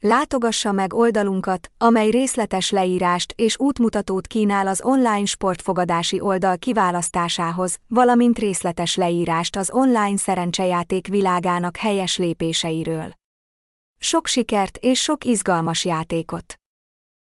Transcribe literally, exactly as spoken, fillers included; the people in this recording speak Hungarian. Látogassa meg oldalunkat, amely részletes leírást és útmutatót kínál az online sportfogadási oldal kiválasztásához, valamint részletes leírást az online szerencsejáték világának helyes lépéseiről. Sok sikert és sok izgalmas játékot!